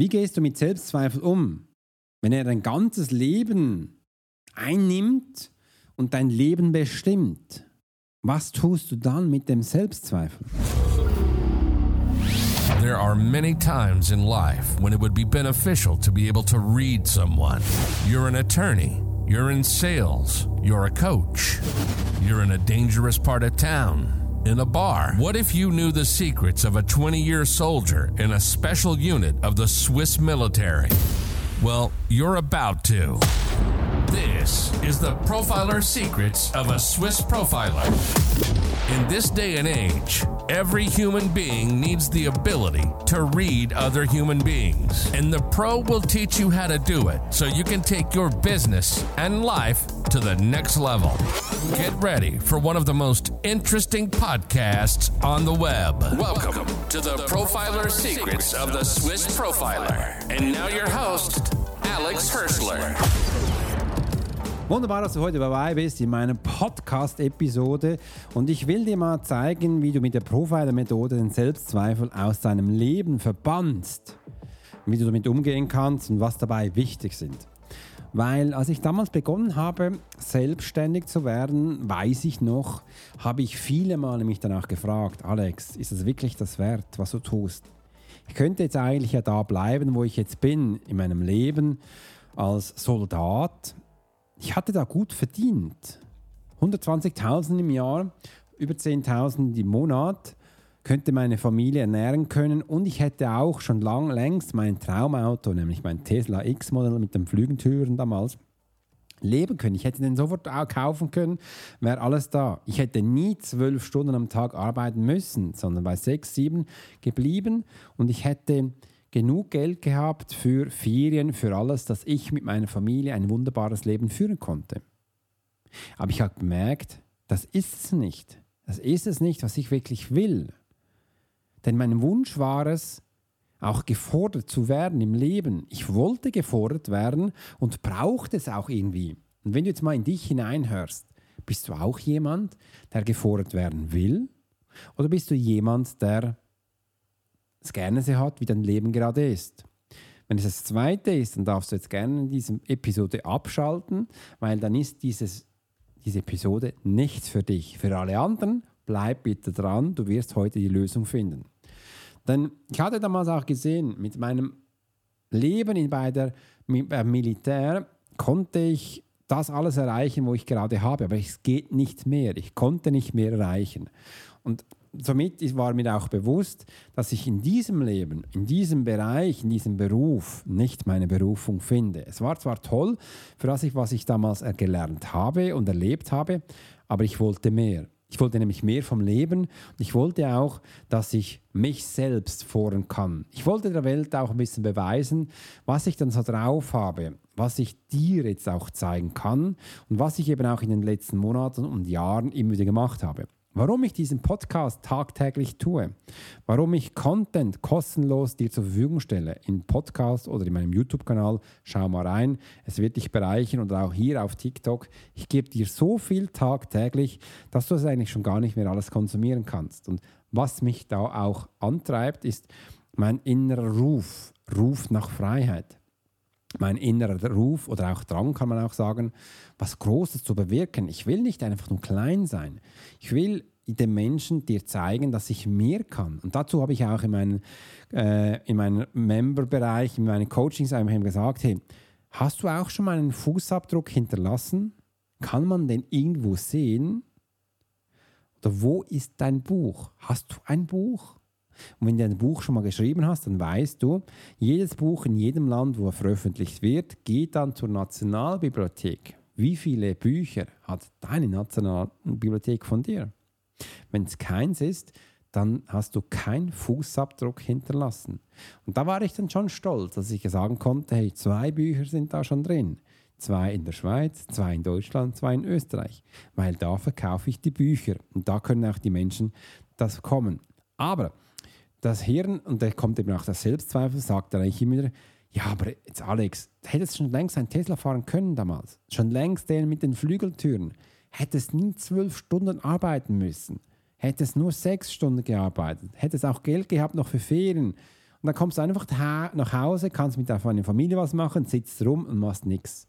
Wie gehst du mit Selbstzweifel um, wenn er dein ganzes Leben einnimmt und dein Leben bestimmt? Was tust du dann mit dem Selbstzweifel? There are many times in life when it would be beneficial to be able to read someone. You're an attorney. You're in sales. You're a coach. You're in a dangerous part of town. In a bar. What if you knew the secrets of a 20-year soldier in a special unit of the Swiss military? Well, you're about to. This is the Profiler Secrets of a Swiss Profiler. In this day and age, every human being needs the ability to read other human beings. And the pro will teach you how to do it so you can take your business and life to the next level. Get ready for one of the most interesting podcasts on the web. Welcome to the Profiler Secrets of the Swiss Profiler. And now your host, Alex Hörschler. Wunderbar, dass du heute dabei bist in meiner Podcast-Episode und ich will dir mal zeigen, wie du mit der Profiler-Methode den Selbstzweifel aus deinem Leben verbannst, wie du damit umgehen kannst und was dabei wichtig sind. Weil als ich damals begonnen habe, selbstständig zu werden, weiß ich noch, habe ich viele Male mich danach gefragt, Alex, ist es wirklich das wert, was du tust? Ich könnte jetzt eigentlich ja da bleiben, wo ich jetzt bin, in meinem Leben als Soldat. Ich hatte da gut verdient. 120.000 im Jahr, über 10.000 im Monat, könnte meine Familie ernähren können und ich hätte auch schon längst mein Traumauto, nämlich mein Tesla X-Modell mit den Flügeltüren damals, leben können. Ich hätte den sofort auch kaufen können, wäre alles da. Ich hätte nie 12 Stunden am Tag arbeiten müssen, sondern bei 6, 7 geblieben und ich hätte genug Geld gehabt für Ferien, für alles, dass ich mit meiner Familie ein wunderbares Leben führen konnte. Aber ich habe gemerkt, das ist es nicht. Das ist es nicht, was ich wirklich will. Denn mein Wunsch war es, auch gefordert zu werden im Leben. Ich wollte gefordert werden und brauchte es auch irgendwie. Und wenn du jetzt mal in dich hineinhörst, bist du auch jemand, der gefordert werden will? Oder bist du jemand, der es gerne sie hat, wie dein Leben gerade ist. Wenn es das Zweite ist, dann darfst du jetzt gerne in dieser Episode abschalten, weil dann ist diese Episode nichts für dich. Für alle anderen, bleib bitte dran, du wirst heute die Lösung finden. Denn ich hatte damals auch gesehen, mit meinem Leben beim Militär konnte ich das alles erreichen, wo ich gerade habe, aber es geht nicht mehr, ich konnte nicht mehr erreichen. Und somit war mir auch bewusst, dass ich in diesem Leben, in diesem Bereich, in diesem Beruf nicht meine Berufung finde. Es war zwar toll, für das, was ich damals gelernt habe und erlebt habe, aber ich wollte mehr. Ich wollte nämlich mehr vom Leben. Ich wollte auch, dass ich mich selbst formen kann. Ich wollte der Welt auch ein bisschen beweisen, was ich dann so drauf habe, was ich dir jetzt auch zeigen kann und was ich eben auch in den letzten Monaten und Jahren immer wieder gemacht habe. Warum ich diesen Podcast tagtäglich tue, warum ich Content kostenlos dir zur Verfügung stelle, im Podcast oder in meinem YouTube-Kanal, schau mal rein, es wird dich bereichern und auch hier auf TikTok. Ich gebe dir so viel tagtäglich, dass du es eigentlich schon gar nicht mehr alles konsumieren kannst. Und was mich da auch antreibt, ist mein innerer Ruf nach Freiheit. Mein innerer Ruf oder auch Drang, kann man auch sagen, was Großes zu bewirken. Ich will nicht einfach nur klein sein. Ich will den Menschen dir zeigen, dass ich mehr kann. Und dazu habe ich auch in meinem Member-Bereich, in meinen Coachings einfach gesagt, hey, hast du auch schon mal einen Fußabdruck hinterlassen? Kann man den irgendwo sehen? Oder wo ist dein Buch? Hast du ein Buch? Und wenn du ein Buch schon mal geschrieben hast, dann weißt du, jedes Buch in jedem Land, wo er veröffentlicht wird, geht dann zur Nationalbibliothek. Wie viele Bücher hat deine Nationalbibliothek von dir? Wenn es keins ist, dann hast du keinen Fußabdruck hinterlassen. Und da war ich dann schon stolz, dass ich sagen konnte, hey, 2 Bücher sind da schon drin. 2 in der Schweiz, 2 in Deutschland, 2 in Österreich. Weil da verkaufe ich die Bücher. Und da können auch die Menschen das kommen. Aber das Hirn, und da kommt eben auch der Selbstzweifel, sagt er eigentlich immer wieder, ja, aber jetzt Alex, hättest schon längst einen Tesla fahren können damals. Schon längst den mit den Flügeltüren. Hättest nie 12 Stunden arbeiten müssen. Hättest nur 6 Stunden gearbeitet. Hättest auch Geld gehabt noch für Ferien. Und dann kommst du einfach nach Hause, kannst mit deiner Familie was machen, sitzt rum und machst nichts.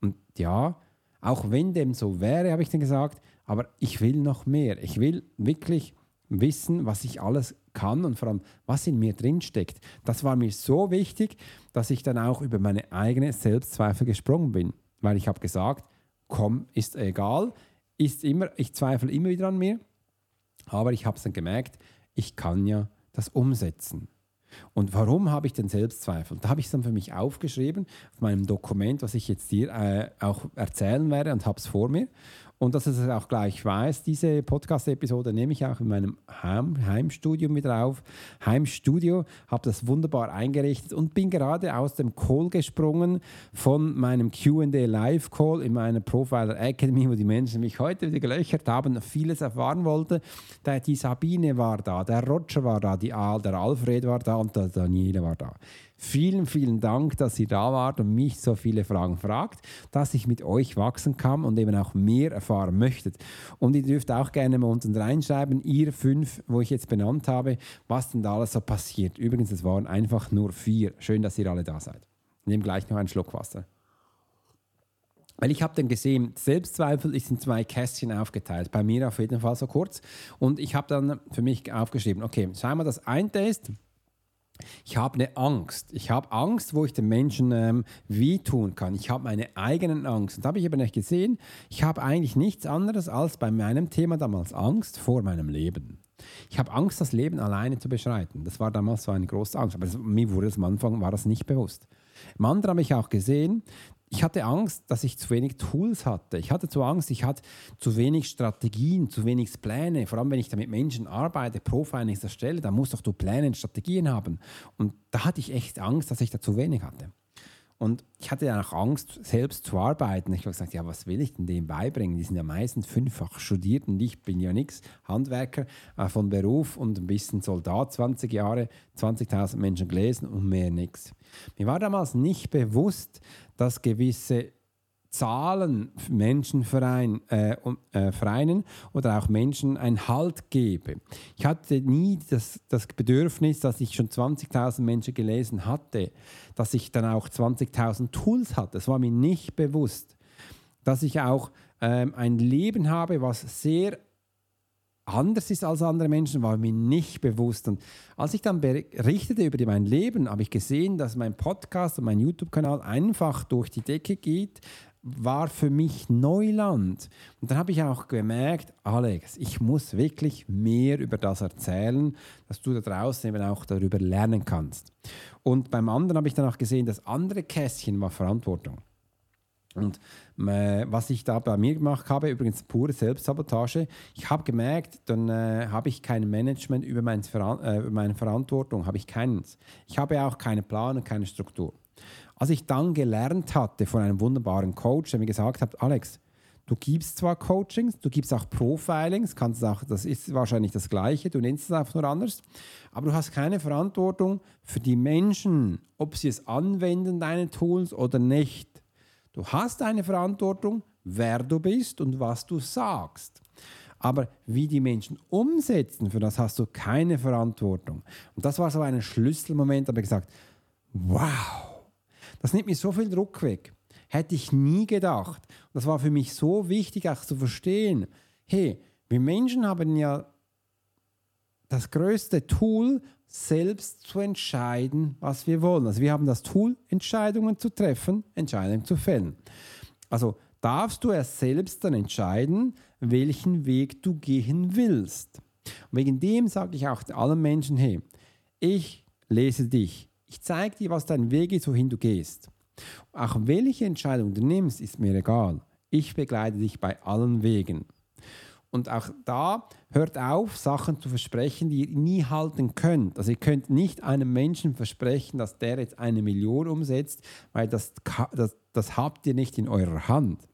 Und ja, auch wenn dem so wäre, habe ich dann gesagt, aber ich will noch mehr. Ich will wirklich wissen, was ich alles kann und vor allem, was in mir drin steckt. Das war mir so wichtig, dass ich dann auch über meine eigenen Selbstzweifel gesprungen bin. Weil ich habe gesagt, komm, ist egal, ist immer, ich zweifle immer wieder an mir, aber ich habe es dann gemerkt, ich kann ja das umsetzen. Und warum habe ich denn Selbstzweifel? Da habe ich es dann für mich aufgeschrieben, auf meinem Dokument, was ich jetzt dir auch erzählen werde und habe es vor mir. Und dass es auch gleich weiß, diese Podcast-Episode nehme ich auch in meinem Heimstudio wieder auf. Heimstudio, habe das wunderbar eingerichtet und bin gerade aus dem Call gesprungen von meinem Q&A Live-Call in meiner Profiler-Academy, wo die Menschen mich heute wieder gelöchert haben und vieles erfahren wollten. Die Sabine war da, der Roger war da, der Alfred war da und der Daniele war da. Vielen, vielen Dank, dass ihr da wart und mich so viele Fragen fragt, dass ich mit euch wachsen kann und eben auch mehr erfahren möchtet. Und ihr dürft auch gerne mal unten reinschreiben, ihr 5, wo ich jetzt benannt habe, was denn da alles so passiert. Übrigens, es waren einfach nur 4. Schön, dass ihr alle da seid. Ich nehme gleich noch einen Schluck Wasser. Weil ich habe dann gesehen, Selbstzweifel ist in 2 Kästchen aufgeteilt, bei mir auf jeden Fall so kurz. Und ich habe dann für mich aufgeschrieben, okay, schau mal, das eine ist, ich habe eine Angst. Ich habe Angst, wo ich den Menschen wehtun kann. Ich habe meine eigenen Angst. Und da habe ich eben nicht gesehen, ich habe eigentlich nichts anderes als bei meinem Thema damals Angst vor meinem Leben. Ich habe Angst, das Leben alleine zu beschreiten. Das war damals so eine große Angst. Aber mir wurde das am Anfang war das nicht bewusst. Im anderen habe ich auch gesehen, ich hatte Angst, dass ich zu wenig Tools hatte. Ich hatte zu Angst, ich hatte zu wenig Strategien, zu wenig Pläne. Vor allem, wenn ich da mit Menschen arbeite, Profiler erstelle, dann musst doch du Pläne und Strategien haben. Und da hatte ich echt Angst, dass ich da zu wenig hatte. Und ich hatte dann auch Angst, selbst zu arbeiten. Ich habe gesagt, ja, was will ich denn denen beibringen? Die sind ja meistens 5-fach studiert und ich bin ja nichts. Handwerker von Beruf und ein bisschen Soldat, 20 Jahre, 20.000 Menschen gelesen und mehr nichts. Mir war damals nicht bewusst, dass gewisse Zahlen Menschen vereinen oder auch Menschen einen Halt gebe. Ich hatte nie das Bedürfnis, dass ich schon 20.000 Menschen gelesen hatte, dass ich dann auch 20.000 Tools hatte. Das war mir nicht bewusst. Dass ich auch ein Leben habe, was sehr anders ist als andere Menschen, war mir nicht bewusst. Und als ich dann berichtete über mein Leben, habe ich gesehen, dass mein Podcast und mein YouTube-Kanal einfach durch die Decke geht, war für mich Neuland. Und dann habe ich auch gemerkt, Alex, ich muss wirklich mehr über das erzählen, dass du da draußen eben auch darüber lernen kannst. Und beim anderen habe ich dann auch gesehen, das andere Kästchen war Verantwortung. Und was ich da bei mir gemacht habe, übrigens pure Selbstsabotage, ich habe gemerkt, dann habe ich kein Management über meine Verantwortung, habe ich keins. Ich habe auch keinen Plan und keine Struktur. Als ich dann gelernt hatte von einem wunderbaren Coach, der mir gesagt hat, Alex, du gibst zwar Coachings, du gibst auch Profilings, kannst auch, das ist wahrscheinlich das Gleiche, du nennst es einfach nur anders, aber du hast keine Verantwortung für die Menschen, ob sie es anwenden, deine Tools oder nicht. Du hast eine Verantwortung, wer du bist und was du sagst. Aber wie die Menschen umsetzen, für das hast du keine Verantwortung. Und das war so ein Schlüsselmoment, da habe ich gesagt, wow, das nimmt mir so viel Druck weg. Hätte ich nie gedacht. Und das war für mich so wichtig, auch zu verstehen, hey, wir Menschen haben ja das größte Tool, selbst zu entscheiden, was wir wollen. Also wir haben das Tool, Entscheidungen zu treffen, Entscheidungen zu fällen. Also darfst du erst selbst dann entscheiden, welchen Weg du gehen willst. Und wegen dem sage ich auch allen Menschen, hey, ich lese dich. Ich zeige dir, was dein Weg ist, wohin du gehst. Auch welche Entscheidung du nimmst, ist mir egal. Ich begleite dich bei allen Wegen. Und auch da hört auf, Sachen zu versprechen, die ihr nie halten könnt. Also ihr könnt nicht einem Menschen versprechen, dass der jetzt 1 Million umsetzt, weil das habt ihr nicht in eurer Hand.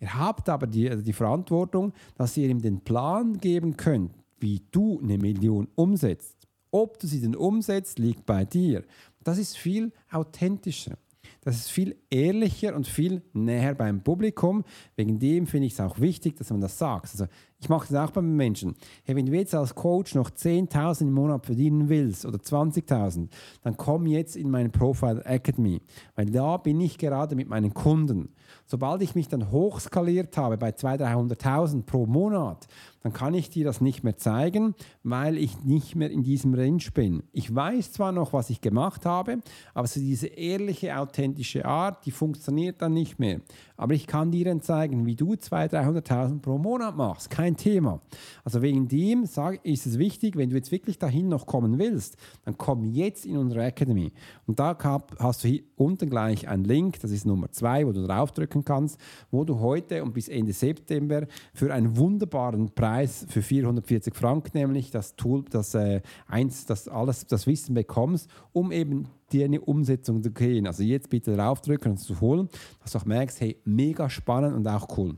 Ihr habt aber die Verantwortung, dass ihr ihm den Plan geben könnt, wie du 1 Million umsetzt. Ob du sie denn umsetzt, liegt bei dir. Das ist viel authentischer. Das ist viel ehrlicher und viel näher beim Publikum. Wegen dem finde ich es auch wichtig, dass man das sagt. Also Ich mache das auch bei Menschen. Hey, wenn du jetzt als Coach noch 10.000 im Monat verdienen willst oder 20.000, dann komm jetzt in meine Profiler-Academy, weil da bin ich gerade mit meinen Kunden. Sobald ich mich dann hochskaliert habe bei 200.000, 300.000 pro Monat, dann kann ich dir das nicht mehr zeigen, weil ich nicht mehr in diesem Range bin. Ich weiß zwar noch, was ich gemacht habe, aber so diese ehrliche, authentische Art, die funktioniert dann nicht mehr. Aber ich kann dir dann zeigen, wie du 200.000, 300.000 pro Monat machst. Kein Thema. Also wegen dem ist es wichtig, wenn du jetzt wirklich dahin noch kommen willst, dann komm jetzt in unsere Academy. Und da hast du hier unten gleich einen Link, das ist Nummer 2, wo du draufdrücken kannst, wo du heute und bis Ende September für einen wunderbaren Preis für 440 Franken, nämlich das Tool, das Wissen bekommst, um eben dir eine Umsetzung zu gehen. Also jetzt bitte draufdrücken und zu holen, dass du auch merkst, hey, mega spannend und auch cool.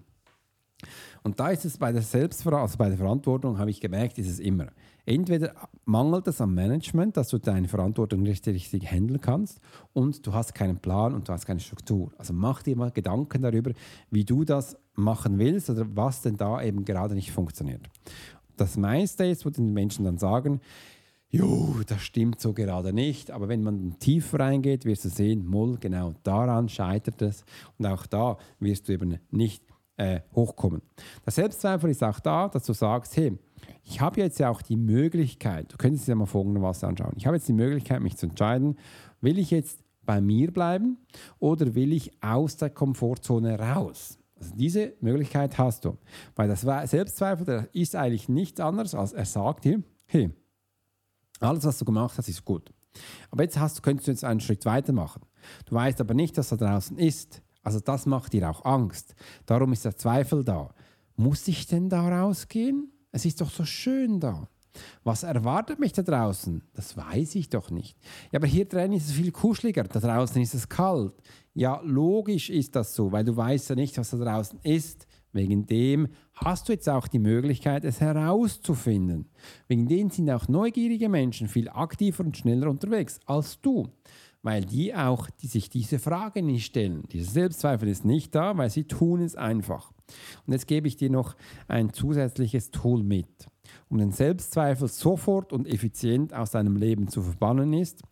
Und da ist es bei der bei der Verantwortung, habe ich gemerkt, ist es immer. Entweder mangelt es am Management, dass du deine Verantwortung nicht richtig handeln kannst, und du hast keinen Plan und du hast keine Struktur. Also mach dir mal Gedanken darüber, wie du das machen willst oder was denn da eben gerade nicht funktioniert. Das meiste ist, wo die Menschen dann sagen, jo, das stimmt so gerade nicht. Aber wenn man tiefer reingeht, wirst du sehen, genau daran scheitert es. Und auch da wirst du eben nicht hochkommen. Der Selbstzweifel ist auch da, dass du sagst, hey, ich habe jetzt ja auch die Möglichkeit, du könntest dir mal folgendermaßen anschauen, ich habe jetzt die Möglichkeit, mich zu entscheiden, will ich jetzt bei mir bleiben oder will ich aus der Komfortzone raus? Also diese Möglichkeit hast du. Weil das Selbstzweifel, der ist eigentlich nichts anderes, als er sagt hier, hey, alles, was du gemacht hast, ist gut. Aber jetzt könntest du jetzt einen Schritt weitermachen. Du weißt aber nicht, was da draußen ist. Also das macht dir auch Angst. Darum ist der Zweifel da. Muss ich denn da rausgehen? Es ist doch so schön da. Was erwartet mich da draußen? Das weiß ich doch nicht. Ja, aber hier drin ist es viel kuscheliger, da draußen ist es kalt. Ja, logisch ist das so, weil du weißt ja nicht, was da draußen ist. Wegen dem hast du jetzt auch die Möglichkeit, es herauszufinden. Wegen dem sind auch neugierige Menschen viel aktiver und schneller unterwegs als du. Weil die sich diese Frage nicht stellen. Dieser Selbstzweifel ist nicht da, weil sie tun es einfach. Und jetzt gebe ich dir noch ein zusätzliches Tool mit. Um den Selbstzweifel sofort und effizient aus deinem Leben zu verbannen ist,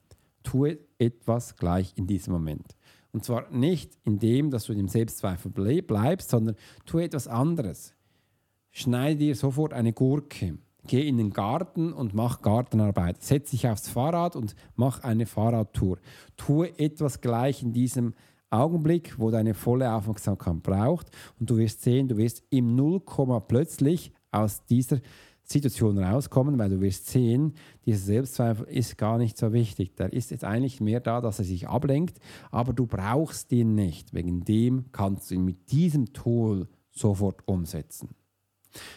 tue etwas gleich in diesem Moment. Und zwar nicht indem, dass du in dem Selbstzweifel bleibst, sondern tue etwas anderes. Schneide dir sofort eine Gurke. Geh in den Garten und mach Gartenarbeit. Setz dich aufs Fahrrad und mach eine Fahrradtour. Tue etwas gleich in diesem Augenblick, wo deine volle Aufmerksamkeit braucht. Und du wirst sehen, du wirst im Nullkomma plötzlich aus dieser Situation rauskommen, weil du wirst sehen, dieser Selbstzweifel ist gar nicht so wichtig. Der ist jetzt eigentlich mehr da, dass er sich ablenkt, aber du brauchst ihn nicht. Wegen dem kannst du ihn mit diesem Tool sofort umsetzen.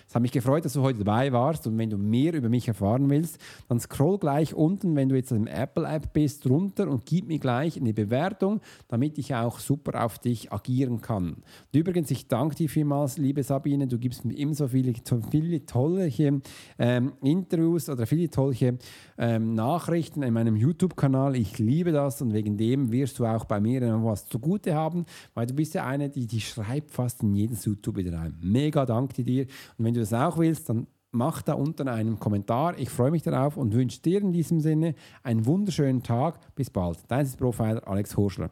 Es hat mich gefreut, dass du heute dabei warst, und wenn du mehr über mich erfahren willst, dann scroll gleich unten, wenn du jetzt im Apple-App bist, runter und gib mir gleich eine Bewertung, damit ich auch super auf dich agieren kann. Und übrigens, ich danke dir vielmals, liebe Sabine, du gibst mir immer so viele tolle Interviews oder viele tolle Nachrichten in meinem YouTube-Kanal. Ich liebe das, und wegen dem wirst du auch bei mir was zugute haben, weil du bist ja eine, die schreibt fast in jedes YouTube wieder rein. Mega danke dir. Und wenn du das auch willst, dann mach da unten einen Kommentar. Ich freue mich darauf und wünsche dir in diesem Sinne einen wunderschönen Tag. Bis bald. Dein Profiler Alex Hörschler.